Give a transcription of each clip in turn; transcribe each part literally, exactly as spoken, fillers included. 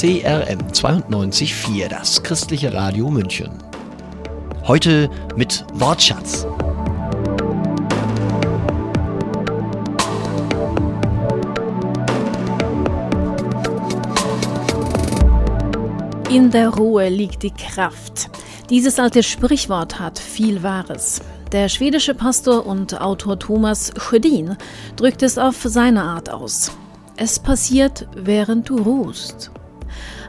C R M zweiundneunzig Komma vier, das christliche Radio München. Heute mit Wortschatz. In der Ruhe liegt die Kraft. Dieses alte Sprichwort hat viel Wahres. Der schwedische Pastor und Autor Thomas Sjödin drückt es auf seine Art aus. Es passiert, während du ruhst.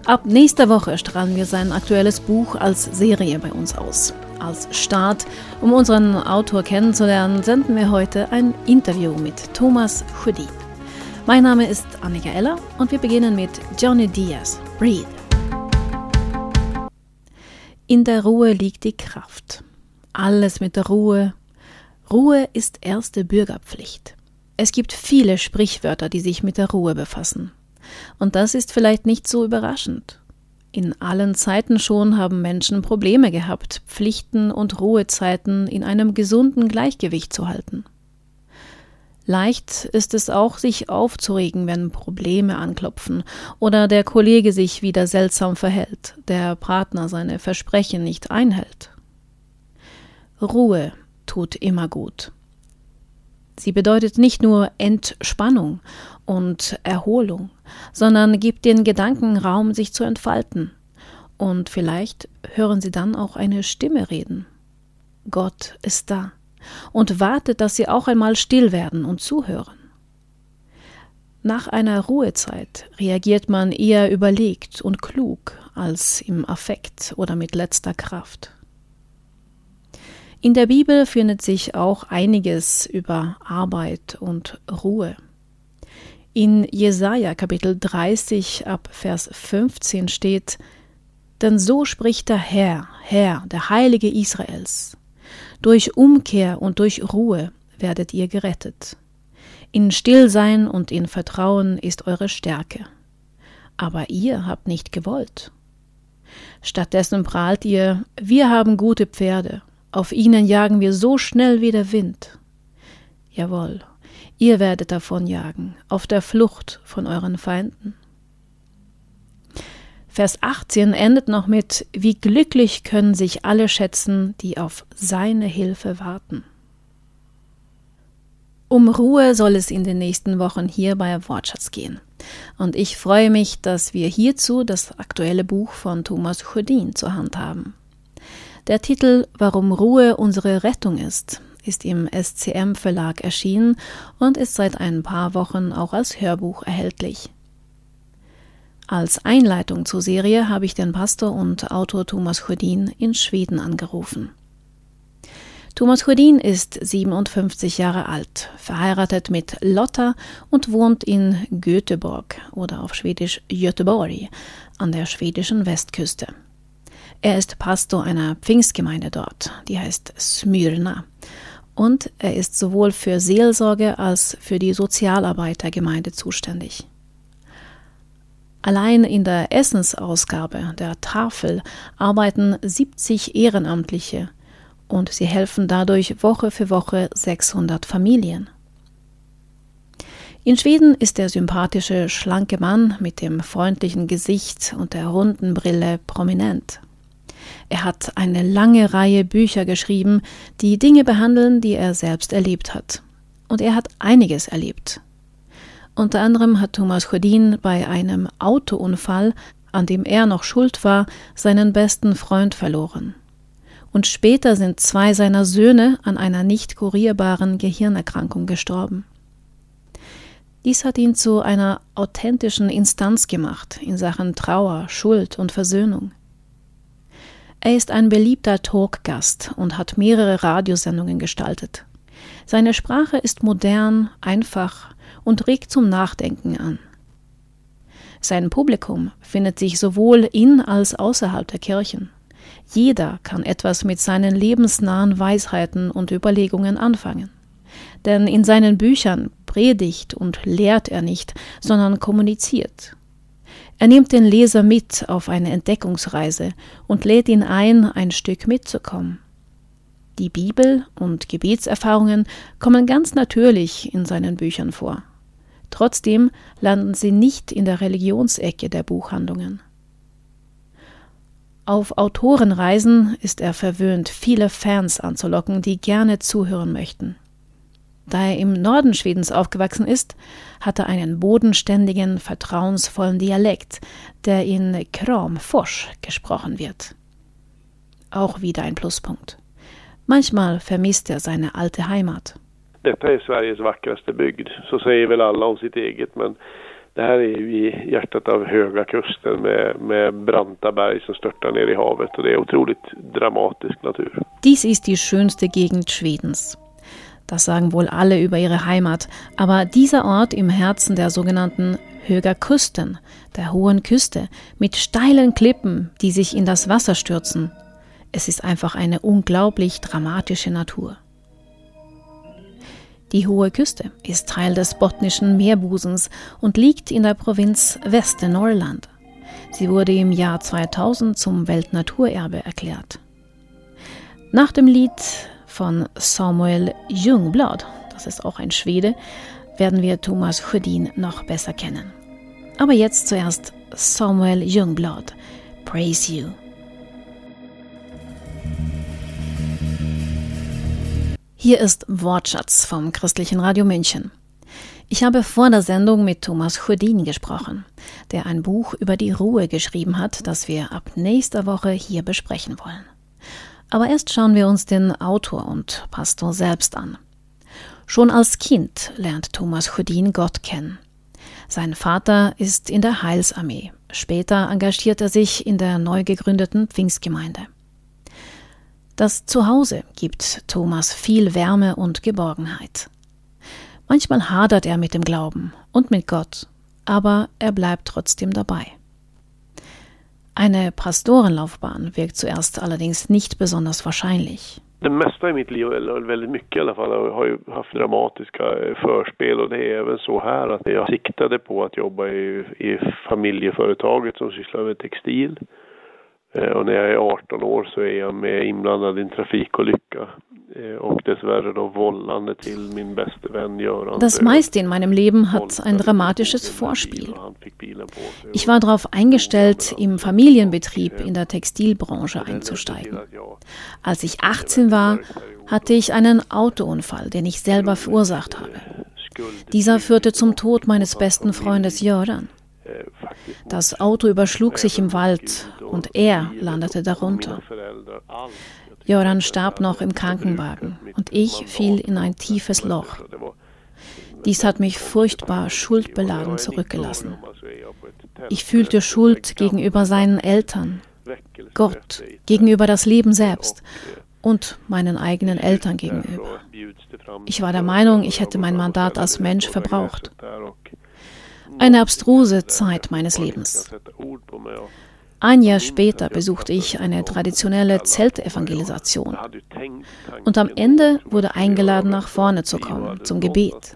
Ab nächster Woche strahlen wir sein aktuelles Buch als Serie bei uns aus. Als Start, um unseren Autor kennenzulernen, senden wir heute ein Interview mit Thomas Sjödin. Mein Name ist Annika Eller und wir beginnen mit Johnny Diaz, Breathe. In der Ruhe liegt die Kraft. Alles mit der Ruhe. Ruhe ist erste Bürgerpflicht. Es gibt viele Sprichwörter, die sich mit der Ruhe befassen. Und das ist vielleicht nicht so überraschend. In allen Zeiten schon haben Menschen Probleme gehabt, Pflichten und Ruhezeiten in einem gesunden Gleichgewicht zu halten. Leicht ist es auch, sich aufzuregen, wenn Probleme anklopfen oder der Kollege sich wieder seltsam verhält, der Partner seine Versprechen nicht einhält. Ruhe tut immer gut. Sie bedeutet nicht nur Entspannung und Erholung, sondern gibt den Gedanken Raum, sich zu entfalten. Und vielleicht hören Sie dann auch eine Stimme reden. Gott ist da und wartet, dass Sie auch einmal still werden und zuhören. Nach einer Ruhezeit reagiert man eher überlegt und klug als im Affekt oder mit letzter Kraft. In der Bibel findet sich auch einiges über Arbeit und Ruhe. In Jesaja Kapitel dreißig ab Vers fünfzehn steht: Denn so spricht der Herr, Herr, der Heilige Israels. Durch Umkehr und durch Ruhe werdet ihr gerettet. In Stillsein und in Vertrauen ist eure Stärke. Aber ihr habt nicht gewollt. Stattdessen prahlt ihr: Wir haben gute Pferde. Auf ihnen jagen wir so schnell wie der Wind. Jawohl, ihr werdet davon jagen, auf der Flucht von euren Feinden. Vers achtzehn endet noch mit: Wie glücklich können sich alle schätzen, die auf seine Hilfe warten. Um Ruhe soll es in den nächsten Wochen hier bei Wortschatz gehen. Und ich freue mich, dass wir hierzu das aktuelle Buch von Thomas Sjödin zur Hand haben. Der Titel »Warum Ruhe unsere Rettung ist« ist im S C M Verlag erschienen und ist seit ein paar Wochen auch als Hörbuch erhältlich. Als Einleitung zur Serie habe ich den Pastor und Autor Thomas Sjödin in Schweden angerufen. Thomas Sjödin ist siebenundfünfzig Jahre alt, verheiratet mit Lotta und wohnt in Göteborg oder auf Schwedisch Göteborg an der schwedischen Westküste. Er ist Pastor einer Pfingstgemeinde dort, die heißt Smyrna. Und er ist sowohl für Seelsorge als für die Sozialarbeitergemeinde zuständig. Allein in der Essensausgabe der Tafel arbeiten siebzig Ehrenamtliche und sie helfen dadurch Woche für Woche sechshundert Familien. In Schweden ist der sympathische, schlanke Mann mit dem freundlichen Gesicht und der runden Brille prominent. Er hat eine lange Reihe Bücher geschrieben, die Dinge behandeln, die er selbst erlebt hat. Und er hat einiges erlebt. Unter anderem hat Thomas Sjödin bei einem Autounfall, an dem er noch schuld war, seinen besten Freund verloren. Und später sind zwei seiner Söhne an einer nicht kurierbaren Gehirnerkrankung gestorben. Dies hat ihn zu einer authentischen Instanz gemacht in Sachen Trauer, Schuld und Versöhnung. Er ist ein beliebter Talkgast und hat mehrere Radiosendungen gestaltet. Seine Sprache ist modern, einfach und regt zum Nachdenken an. Sein Publikum findet sich sowohl in als außerhalb der Kirchen. Jeder kann etwas mit seinen lebensnahen Weisheiten und Überlegungen anfangen. Denn in seinen Büchern predigt und lehrt er nicht, sondern kommuniziert. Er nimmt den Leser mit auf eine Entdeckungsreise und lädt ihn ein, ein Stück mitzukommen. Die Bibel und Gebetserfahrungen kommen ganz natürlich in seinen Büchern vor. Trotzdem landen sie nicht in der Religionsecke der Buchhandlungen. Auf Autorenreisen ist er verwöhnt, viele Fans anzulocken, die gerne zuhören möchten. Da er im Norden Schwedens aufgewachsen ist, hat er einen bodenständigen, vertrauensvollen Dialekt, der in Kramfors gesprochen wird. Auch wieder ein Pluspunkt. Manchmal vermisst er seine alte Heimat. Detta är Sveriges vackraste bygd, så säger väl alla om sitt eget, men det här är ju i hjärtat av höga kusten med, med branta berg som störtar ner i havet och det är otroligt dramatisk natur. Dies ist die schönste Gegend Schwedens. Das sagen wohl alle über ihre Heimat, aber dieser Ort im Herzen der sogenannten Höga Kusten, der hohen Küste, mit steilen Klippen, die sich in das Wasser stürzen. Es ist einfach eine unglaublich dramatische Natur. Die hohe Küste ist Teil des botnischen Meerbusens und liegt in der Provinz Västernorrland. Sie wurde im Jahr zweitausend zum Weltnaturerbe erklärt. Nach dem Lied von Samuel Ljungblad, das ist auch ein Schwede, werden wir Thomas Sjödin noch besser kennen. Aber jetzt zuerst Samuel Ljungblad, Praise You. Hier ist Wortschatz vom Christlichen Radio München. Ich habe vor der Sendung mit Thomas Sjödin gesprochen, der ein Buch über die Ruhe geschrieben hat, das wir ab nächster Woche hier besprechen wollen. Aber erst schauen wir uns den Autor und Pastor selbst an. Schon als Kind lernt Thomas Sjödin Gott kennen. Sein Vater ist in der Heilsarmee. Später engagiert er sich in der neu gegründeten Pfingstgemeinde. Das Zuhause gibt Thomas viel Wärme und Geborgenheit. Manchmal hadert er mit dem Glauben und mit Gott, aber er bleibt trotzdem dabei. Eine Pastorenlaufbahn wirkt zuerst allerdings nicht besonders wahrscheinlich. Det mesta i mitt liv, eller väldigt mycket i alla fall, har ju haft dramatiska förspel och det är även så här att jag siktade på att jobba i, i familjeföretaget som sysslar med textil. Och när jag är arton år så är jag med inblandad i en trafikolycka och dessvärre då vållande till min bästa vän Göran. Das meiste in meinem Leben hat ein dramatisches Vorspiel. Ich war darauf eingestellt, im Familienbetrieb in der Textilbranche einzusteigen. Als ich achtzehn war, hatte ich einen Autounfall, den ich selber verursacht habe. Dieser führte zum Tod meines besten Freundes Göran. Das Auto überschlug sich im Wald und er landete darunter. Göran starb noch im Krankenwagen und ich fiel in ein tiefes Loch. Dies hat mich furchtbar schuldbeladen zurückgelassen. Ich fühlte Schuld gegenüber seinen Eltern, Gott, gegenüber das Leben selbst und meinen eigenen Eltern gegenüber. Ich war der Meinung, ich hätte mein Mandat als Mensch verbraucht. Eine abstruse Zeit meines Lebens. Ein Jahr später besuchte ich eine traditionelle Zeltevangelisation. Und am Ende wurde eingeladen, nach vorne zu kommen, zum Gebet.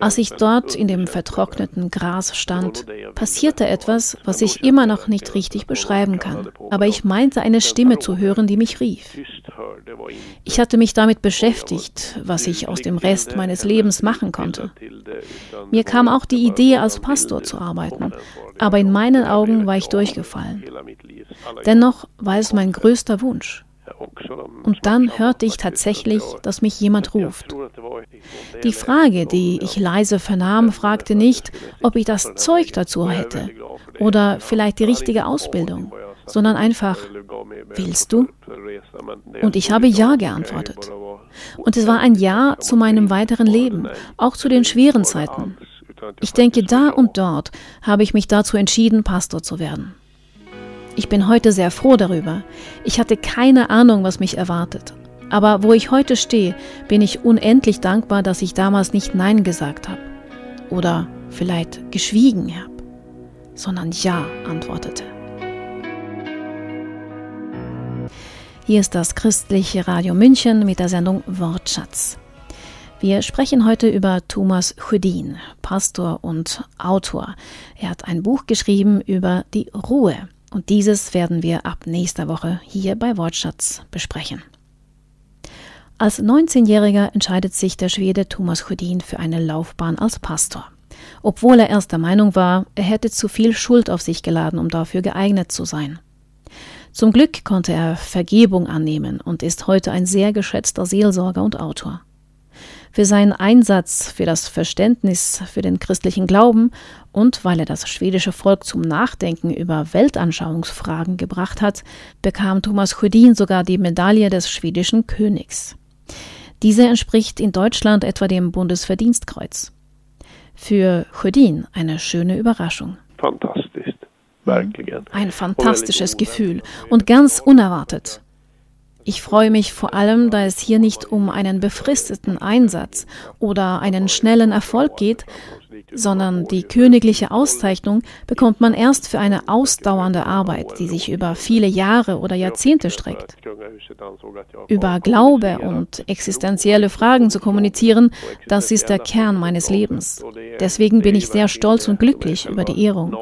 Als ich dort in dem vertrockneten Gras stand, passierte etwas, was ich immer noch nicht richtig beschreiben kann. Aber ich meinte, eine Stimme zu hören, die mich rief. Ich hatte mich damit beschäftigt, was ich aus dem Rest meines Lebens machen konnte. Mir kam auch die Idee, als Pastor zu arbeiten, aber in meinen Augen war ich durchgefallen. Dennoch war es mein größter Wunsch. Und dann hörte ich tatsächlich, dass mich jemand ruft. Die Frage, die ich leise vernahm, fragte nicht, ob ich das Zeug dazu hätte oder vielleicht die richtige Ausbildung, sondern einfach, willst du? Und ich habe Ja geantwortet. Und es war ein Ja zu meinem weiteren Leben, auch zu den schweren Zeiten. Ich denke, da und dort habe ich mich dazu entschieden, Pastor zu werden. Ich bin heute sehr froh darüber. Ich hatte keine Ahnung, was mich erwartet. Aber wo ich heute stehe, bin ich unendlich dankbar, dass ich damals nicht Nein gesagt habe. Oder vielleicht geschwiegen habe, sondern Ja antwortete. Hier ist das Christliche Radio München mit der Sendung Wortschatz. Wir sprechen heute über Thomas Sjödin, Pastor und Autor. Er hat ein Buch geschrieben über die Ruhe. Und dieses werden wir ab nächster Woche hier bei Wortschatz besprechen. Als neunzehnjähriger entscheidet sich der Schwede Thomas Sjödin für eine Laufbahn als Pastor, obwohl er erst der Meinung war, er hätte zu viel Schuld auf sich geladen, um dafür geeignet zu sein. Zum Glück konnte er Vergebung annehmen und ist heute ein sehr geschätzter Seelsorger und Autor. Für seinen Einsatz, für das Verständnis für den christlichen Glauben und weil er das schwedische Volk zum Nachdenken über Weltanschauungsfragen gebracht hat, bekam Thomas Sjödin sogar die Medaille des schwedischen Königs. Diese entspricht in Deutschland etwa dem Bundesverdienstkreuz. Für Sjödin eine schöne Überraschung. Fantastisch. Ein fantastisches Gefühl und ganz unerwartet. Ich freue mich vor allem, da es hier nicht um einen befristeten Einsatz oder einen schnellen Erfolg geht, sondern die königliche Auszeichnung bekommt man erst für eine ausdauernde Arbeit, die sich über viele Jahre oder Jahrzehnte streckt. Über Glaube und existenzielle Fragen zu kommunizieren, das ist der Kern meines Lebens. Deswegen bin ich sehr stolz und glücklich über die Ehrung.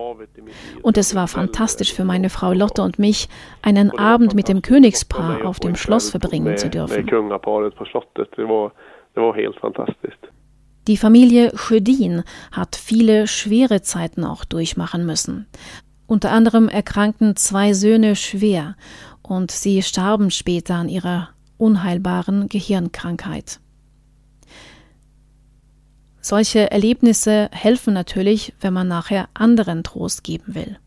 Und es war fantastisch für meine Frau Lotte und mich, einen Abend mit dem Königspaar auf dem Schloss verbringen zu dürfen. Die Familie Sjödin hat viele schwere Zeiten auch durchmachen müssen. Unter anderem erkrankten zwei Söhne schwer und sie starben später an ihrer unheilbaren Gehirnkrankheit. Solche Erlebnisse helfen natürlich, wenn man nachher anderen Trost geben will.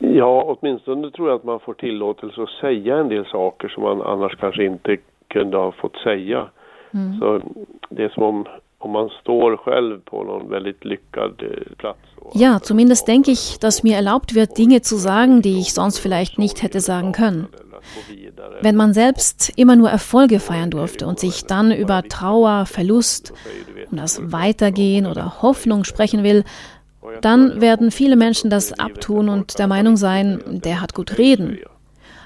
Ja, åtminstone tror jag att man får tillåtelse att säga en del saker som man annars kanske inte kunde ha fått säga. Mm. Så det är som om, om man står själv på någon väldigt lyckad plats. Ja, zumindest denke ich, dass mir erlaubt wird, Dinge zu sagen, die ich sonst vielleicht nicht hätte sagen können. Wenn man selbst immer nur Erfolge feiern durfte und sich dann über Trauer, Verlust, um das Weitergehen oder Hoffnung sprechen will, dann werden viele Menschen das abtun und der Meinung sein, der hat gut reden.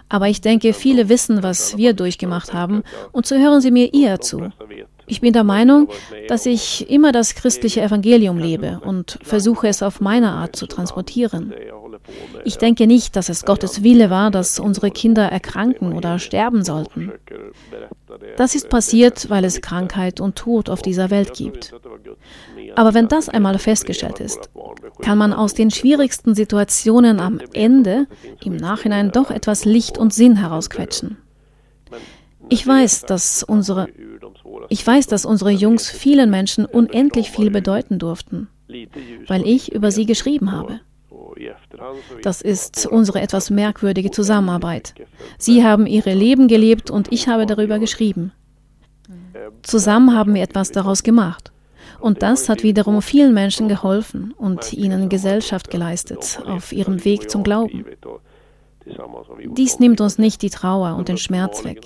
Aber ich denke, viele wissen, was wir durchgemacht haben und so hören sie mir eher zu. Ich bin der Meinung, dass ich immer das christliche Evangelium lebe und versuche es auf meine Art zu transportieren. Ich denke nicht, dass es Gottes Wille war, dass unsere Kinder erkranken oder sterben sollten. Das ist passiert, weil es Krankheit und Tod auf dieser Welt gibt. Aber wenn das einmal festgestellt ist, kann man aus den schwierigsten Situationen am Ende im Nachhinein doch etwas Licht und Sinn herausquetschen. Ich weiß, dass unsere, ich weiß, dass unsere Jungs vielen Menschen unendlich viel bedeuten durften, weil ich über sie geschrieben habe. Das ist unsere etwas merkwürdige Zusammenarbeit. Sie haben ihre Leben gelebt und ich habe darüber geschrieben. Zusammen haben wir etwas daraus gemacht. Und das hat wiederum vielen Menschen geholfen und ihnen Gesellschaft geleistet auf ihrem Weg zum Glauben. Dies nimmt uns nicht die Trauer und den Schmerz weg.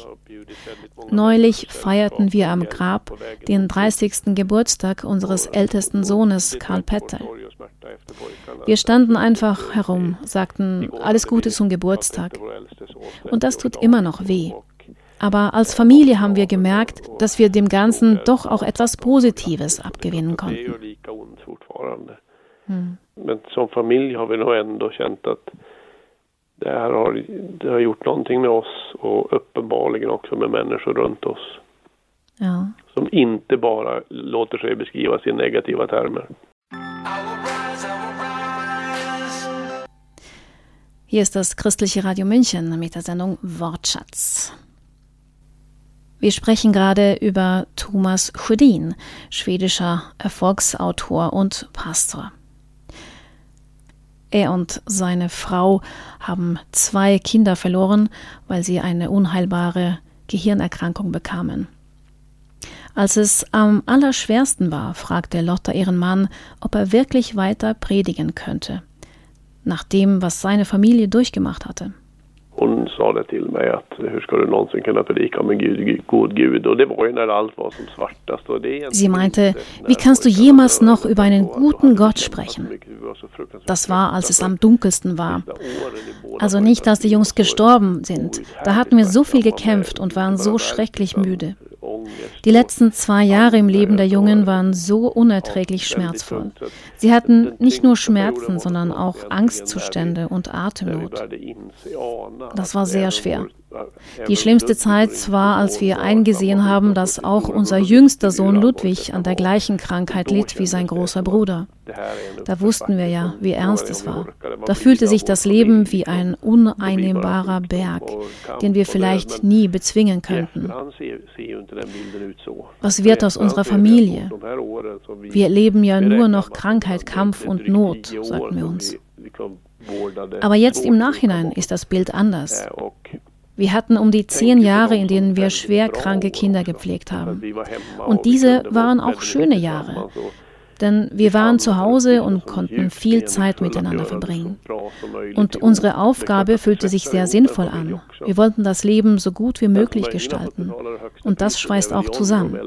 Neulich feierten wir am Grab den dreißigsten Geburtstag unseres ältesten Sohnes Karl Petter. Wir standen einfach herum, sagten alles Gute zum Geburtstag. Und das tut immer noch weh. Aber als Familie haben wir gemerkt, dass wir dem Ganzen doch auch etwas Positives abgewinnen konnten. Hm. Ja. Hier ist das Christliche Radio München mit der Sendung Wortschatz. Wir sprechen gerade über Thomas Sjödin, schwedischer Erfolgsautor und Pastor. Er und seine Frau haben zwei Kinder verloren, weil sie eine unheilbare Gehirnerkrankung bekamen. Als es am allerschwersten war, fragte Lotta ihren Mann, ob er wirklich weiter predigen könnte, nach dem, was seine Familie durchgemacht hatte. Hon sa det till mig att hur ska du någonsin kunna predika om en Gud, god Gud? Och det var ju när allt var som svartast. Och det är Sie meinte, wie kannst du jemals noch über einen guten Gott sprechen? Das war, als es am dunkelsten war. Also nicht, dass die Jungs gestorben sind. Da hatten wir so viel gekämpft und waren so schrecklich müde. Die letzten zwei Jahre im Leben der Jungen waren so unerträglich schmerzvoll. Sie hatten nicht nur Schmerzen, sondern auch Angstzustände und Atemnot. Das war sehr schwer. Die schlimmste Zeit war, als wir eingesehen haben, dass auch unser jüngster Sohn Ludwig an der gleichen Krankheit litt wie sein großer Bruder. Da wussten wir ja, wie ernst es war. Da fühlte sich das Leben wie ein uneinnehmbarer Berg, den wir vielleicht nie bezwingen könnten. Was wird aus unserer Familie? Wir erleben ja nur noch Krankheit, Kampf und Not, sagten wir uns. Aber jetzt im Nachhinein ist das Bild anders. Wir hatten um die zehn Jahre, in denen wir schwer kranke Kinder gepflegt haben. Und diese waren auch schöne Jahre, denn wir waren zu Hause und konnten viel Zeit miteinander verbringen. Und unsere Aufgabe fühlte sich sehr sinnvoll an. Wir wollten das Leben so gut wie möglich gestalten. Und das schweißt auch zusammen.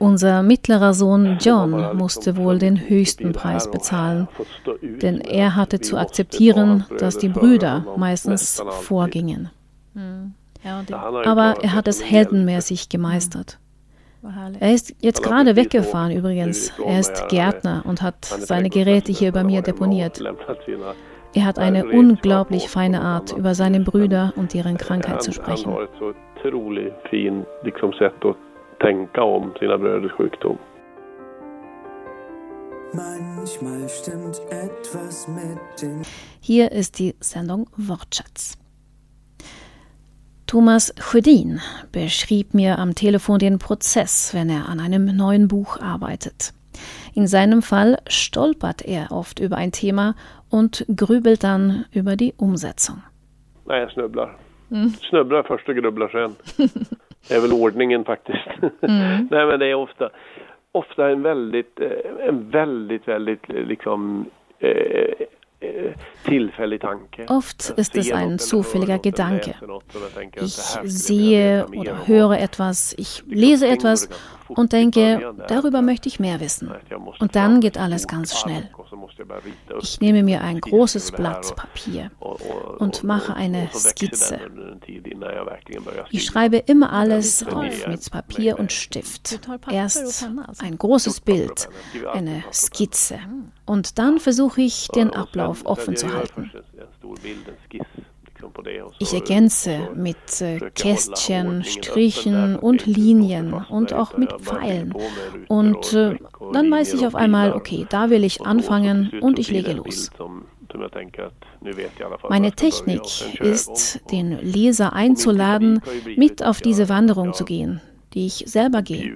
Unser mittlerer Sohn John musste wohl den höchsten Preis bezahlen, denn er hatte zu akzeptieren, dass die Brüder meistens vorgingen. Aber er hat es heldenmäßig gemeistert. Er ist jetzt gerade weggefahren übrigens. Er ist Gärtner und hat seine Geräte hier bei mir deponiert. Er hat eine unglaublich feine Art, über seine Brüder und deren Krankheit zu sprechen. Tänka om sina bröders sjukdom. Hier ist die Sendung Wortschatz. Thomas Sjödin beschrieb mir am Telefon den Prozess, wenn er an einem neuen Buch arbeitet. In seinem Fall stolpert er oft über ein Thema und grübelt dann über die Umsetzung. Nein, jag snubblar. Mm. Snubblar först och grubblar sen. Det är väl ordningen faktiskt. Mm. Nej, men det är ofta, ofta en väldigt, en väldigt, väldigt liksom, eh, Oft ist es ein zufälliger Gedanke. Ich sehe oder höre etwas, ich lese etwas und denke, darüber möchte ich mehr wissen. Und dann geht alles ganz schnell. Ich nehme mir ein großes Blatt Papier und mache eine Skizze. Ich schreibe immer alles auf mit Papier und Stift. Erst ein großes Bild, eine Skizze. Und dann versuche ich, den Ablauf offen zu halten. Ich ergänze mit Kästchen, Strichen und Linien und auch mit Pfeilen. Und dann weiß ich auf einmal, okay, da will ich anfangen und ich lege los. Meine Technik ist, den Leser einzuladen, mit auf diese Wanderung zu gehen, die ich selber gehe.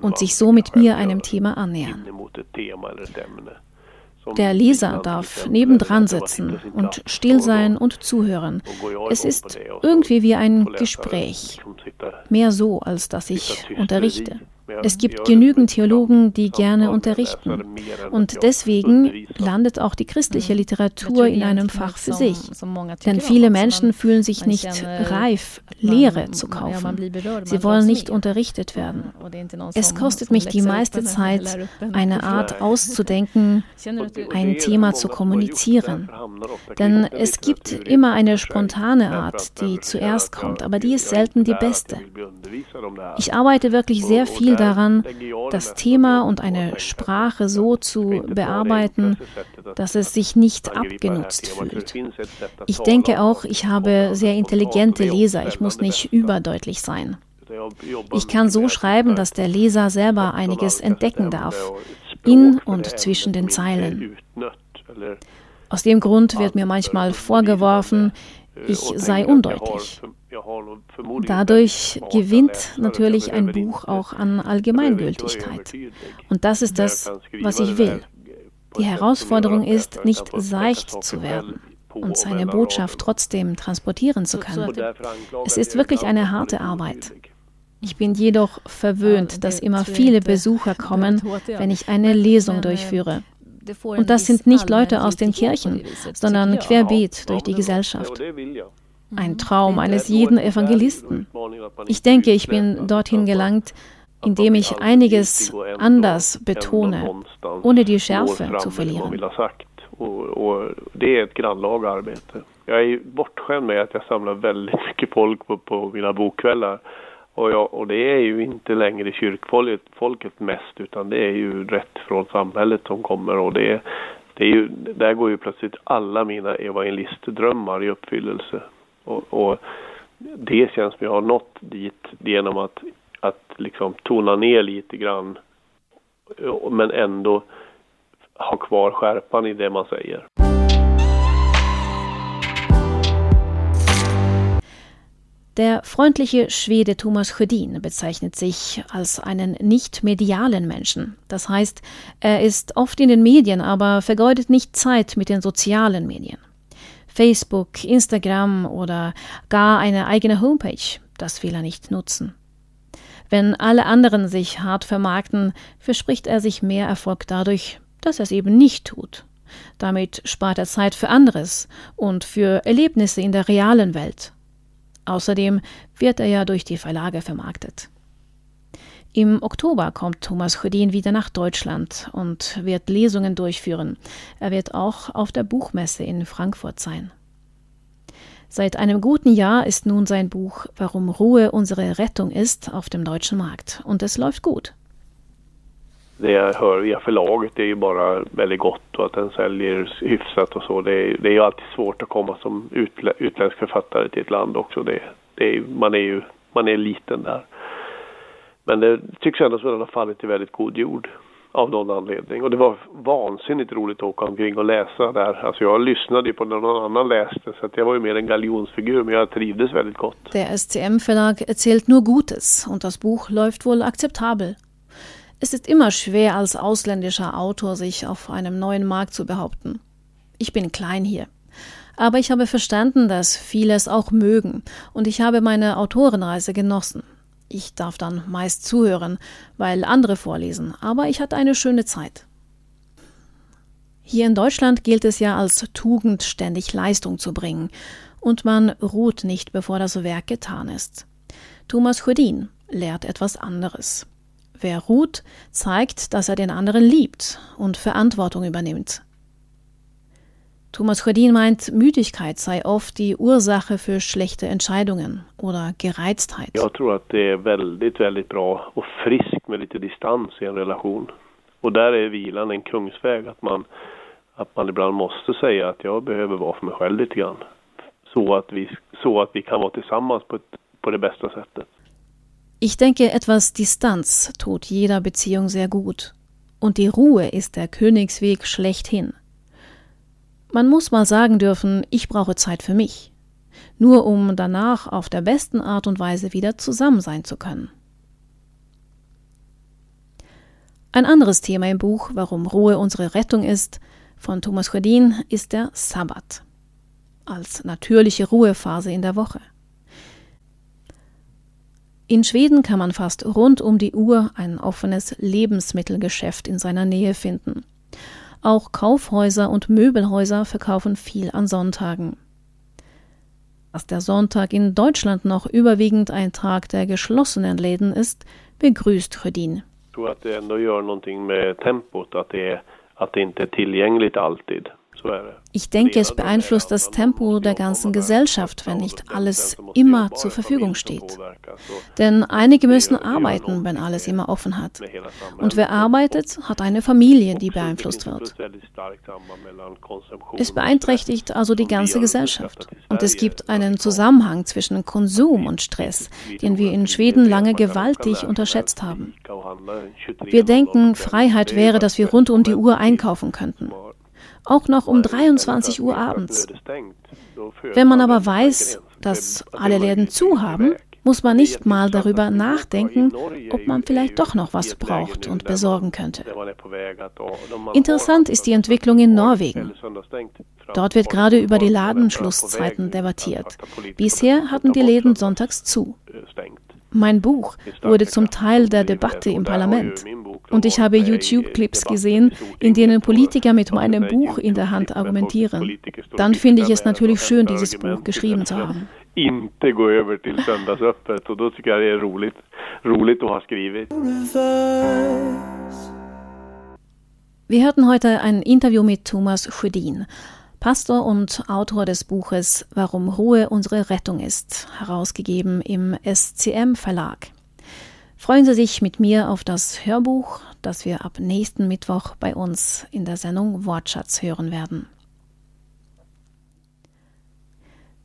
Und sich so mit mir einem Thema annähern. Der Leser darf nebendran sitzen und still sein und zuhören. Es ist irgendwie wie ein Gespräch, mehr so, als dass ich unterrichte. Es gibt genügend Theologen, die gerne unterrichten. Und deswegen landet auch die christliche Literatur in einem Fach für sich. Denn viele Menschen fühlen sich nicht reif, Lehre zu kaufen. Sie wollen nicht unterrichtet werden. Es kostet mich die meiste Zeit, eine Art auszudenken, ein Thema zu kommunizieren. Denn es gibt immer eine spontane Art, die zuerst kommt, aber die ist selten die beste. Ich arbeite wirklich sehr viel daran, das Thema und eine Sprache so zu bearbeiten, dass es sich nicht abgenutzt fühlt. Ich denke auch, ich habe sehr intelligente Leser. Ich muss nicht überdeutlich sein. Ich kann so schreiben, dass der Leser selber einiges entdecken darf, in und zwischen den Zeilen. Aus dem Grund wird mir manchmal vorgeworfen, ich sei undeutlich. Dadurch gewinnt natürlich ein Buch auch an Allgemeingültigkeit. Und das ist das, was ich will. Die Herausforderung ist, nicht seicht zu werden und seine Botschaft trotzdem transportieren zu können. Es ist wirklich eine harte Arbeit. Ich bin jedoch verwöhnt, dass immer viele Besucher kommen, wenn ich eine Lesung durchführe. Und das sind nicht Leute aus den Kirchen, sondern querbeet durch die Gesellschaft. Ein Traum eines jeden Evangelisten. Ich denke, ich bin dorthin gelangt, indem ich einiges anders betone, ohne die Schärfe zu verlieren. och, och det är ett grannlaga arbete. Jag är bortskämd med att jag samlar väldigt mycket folk på, på mina bokkvällar. Och, jag, och det är ju inte längre kyrkfolket folket mest, utan det är ju rätt från samhället som kommer. Och det, det är ju, där går ju plötsligt alla mina evangelistdrömmar i uppfyllelse. Och, och det känns som jag har nått dit genom att, att liksom tona ner lite grann, men ändå ha kvar skärpan i det man säger. Der freundliche Schwede Thomas Sjödin bezeichnet sich als einen nicht medialen Menschen. Das heißt, er ist oft in den Medien, aber vergeudet nicht Zeit mit den sozialen Medien. Facebook, Instagram oder gar eine eigene Homepage, das will er nicht nutzen. Wenn alle anderen sich hart vermarkten, verspricht er sich mehr Erfolg dadurch, dass er es eben nicht tut. Damit spart er Zeit für anderes und für Erlebnisse in der realen Welt. Außerdem wird er ja durch die Verlage vermarktet. Im Oktober kommt Thomas Sjödin wieder nach Deutschland und wird Lesungen durchführen. Er wird auch auf der Buchmesse in Frankfurt sein. Seit einem guten Jahr ist nun sein Buch »Warum Ruhe unsere Rettung ist« auf dem deutschen Markt. Und es läuft gut. Det jag hör via förlaget är ju bara väldigt gott, och att den säljer hyfsat och så. Det är, det är ju alltid svårt att komma som utlä- utländsk författare till ett land också. Det, det är, man är ju man är liten där. Men det tycks ändå att den har fallit i väldigt god jord av någon anledning. Och det var vansinnigt roligt att åka omkring och läsa där. Alltså jag lyssnade ju på när någon annan läste, så att jag var ju mer en galjonsfigur, men jag trivdes väldigt gott. Der S C M-Verlag erzählt nur Gutes und das Buch läuft wohl akzeptabel. Es ist immer schwer, als ausländischer Autor sich auf einem neuen Markt zu behaupten. Ich bin klein hier. Aber ich habe verstanden, dass viele es auch mögen, und ich habe meine Autorenreise genossen. Ich darf dann meist zuhören, weil andere vorlesen, aber ich hatte eine schöne Zeit. Hier in Deutschland gilt es ja als Tugend, ständig Leistung zu bringen, und man ruht nicht, bevor das Werk getan ist. Thomas Sjödin lehrt etwas anderes. Wer ruht, zeigt, dass er den anderen liebt und Verantwortung übernimmt. Thomas Sjödin meint, Müdigkeit sei oft die Ursache für schlechte Entscheidungen oder Gereiztheit. Jag tror att det är väldigt, väldigt bra och frisk med lite distans i en relation. Och där är vilan en kungsväg, att man, att man ibland måste säga att jag behöver vara för mig själv lite grann. Så att vi, så att vi kan vara tillsammans på, ett, på det bästa sättet. Ich denke, etwas Distanz tut jeder Beziehung sehr gut. Und die Ruhe ist der Königsweg schlechthin. Man muss mal sagen dürfen, ich brauche Zeit für mich. Nur um danach auf der besten Art und Weise wieder zusammen sein zu können. Ein anderes Thema im Buch, Warum Ruhe unsere Rettung ist, von Thomas Sjödin, ist der Sabbat. Als natürliche Ruhephase in der Woche. In Schweden kann man fast rund um die Uhr ein offenes Lebensmittelgeschäft in seiner Nähe finden. Auch Kaufhäuser und Möbelhäuser verkaufen viel an Sonntagen. Dass der Sonntag in Deutschland noch überwiegend ein Tag der geschlossenen Läden ist, begrüßt Sjödin. Ich tror att det ändå gör någonting med tempot, att det, att det inte är tillgängligt alltid. Ich denke, es beeinflusst das Tempo der ganzen Gesellschaft, wenn nicht alles immer zur Verfügung steht. Denn einige müssen arbeiten, wenn alles immer offen hat. Und wer arbeitet, hat eine Familie, die beeinflusst wird. Es beeinträchtigt also die ganze Gesellschaft. Und es gibt einen Zusammenhang zwischen Konsum und Stress, den wir in Schweden lange gewaltig unterschätzt haben. Wir denken, Freiheit wäre, dass wir rund um die Uhr einkaufen könnten. Auch noch um dreiundzwanzig Uhr abends. Wenn man aber weiß, dass alle Läden zu haben, muss man nicht mal darüber nachdenken, ob man vielleicht doch noch was braucht und besorgen könnte. Interessant ist die Entwicklung in Norwegen. Dort wird gerade über die Ladenschlusszeiten debattiert. Bisher hatten die Läden sonntags zu. Mein Buch wurde zum Teil der Debatte im Parlament. Und ich habe YouTube-Clips gesehen, in denen Politiker mit meinem Buch in der Hand argumentieren. Dann finde ich es natürlich schön, dieses Buch geschrieben zu haben. Inte gå över till söndagsöppet, och då tycker jag det är roligt, roligt att ha skrivit. Wir hörten heute ein Interview mit Thomas Sjödin, Pastor und Autor des Buches »Warum Ruhe unsere Rettung ist«, herausgegeben im S C M Verlag. Freuen Sie sich mit mir auf das Hörbuch, das wir ab nächsten Mittwoch bei uns in der Sendung Wortschatz hören werden.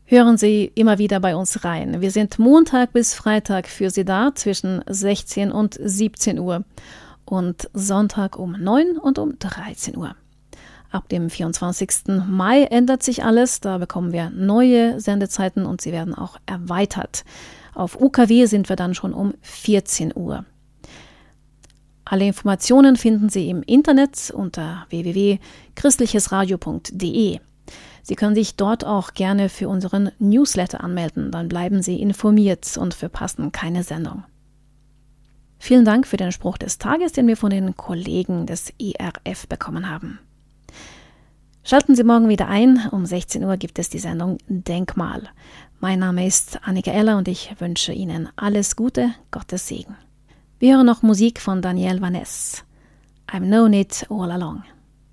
Hören Sie immer wieder bei uns rein. Wir sind Montag bis Freitag für Sie da zwischen sechzehn und siebzehn Uhr und Sonntag um neun und um dreizehn Uhr. Ab dem vierundzwanzigsten Mai ändert sich alles. Da bekommen wir neue Sendezeiten und sie werden auch erweitert. Auf U K W sind wir dann schon um vierzehn Uhr. Alle Informationen finden Sie im Internet unter w w w punkt christliches radio punkt d e. Sie können sich dort auch gerne für unseren Newsletter anmelden, dann bleiben Sie informiert und verpassen keine Sendung. Vielen Dank für den Spruch des Tages, den wir von den Kollegen des I R F bekommen haben. Schalten Sie morgen wieder ein, um sechzehn Uhr gibt es die Sendung Denkmal. Mein Name ist Annika Eller und ich wünsche Ihnen alles Gute, Gottes Segen. Wir hören noch Musik von Daniel Vaness. I've known it all along.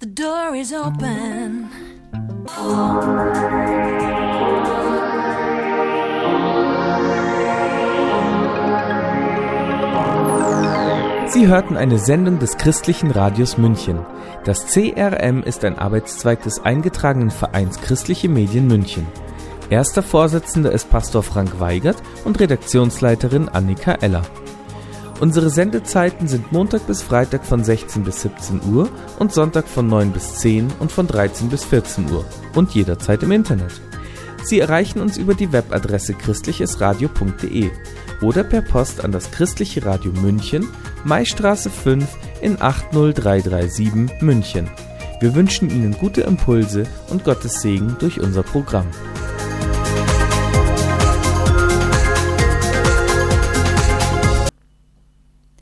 The door is open. Sie hörten eine Sendung des Christlichen Radios München. Das C R M ist ein Arbeitszweig des eingetragenen Vereins Christliche Medien München. Erster Vorsitzender ist Pastor Frank Weigert und Redaktionsleiterin Annika Eller. Unsere Sendezeiten sind Montag bis Freitag von sechzehn bis siebzehn Uhr und Sonntag von neun bis zehn und von dreizehn bis vierzehn Uhr und jederzeit im Internet. Sie erreichen uns über die Webadresse christliches radio punkt d e oder per Post an das Christliche Radio München, Maistraße fünf in acht null drei drei sieben München. Wir wünschen Ihnen gute Impulse und Gottes Segen durch unser Programm.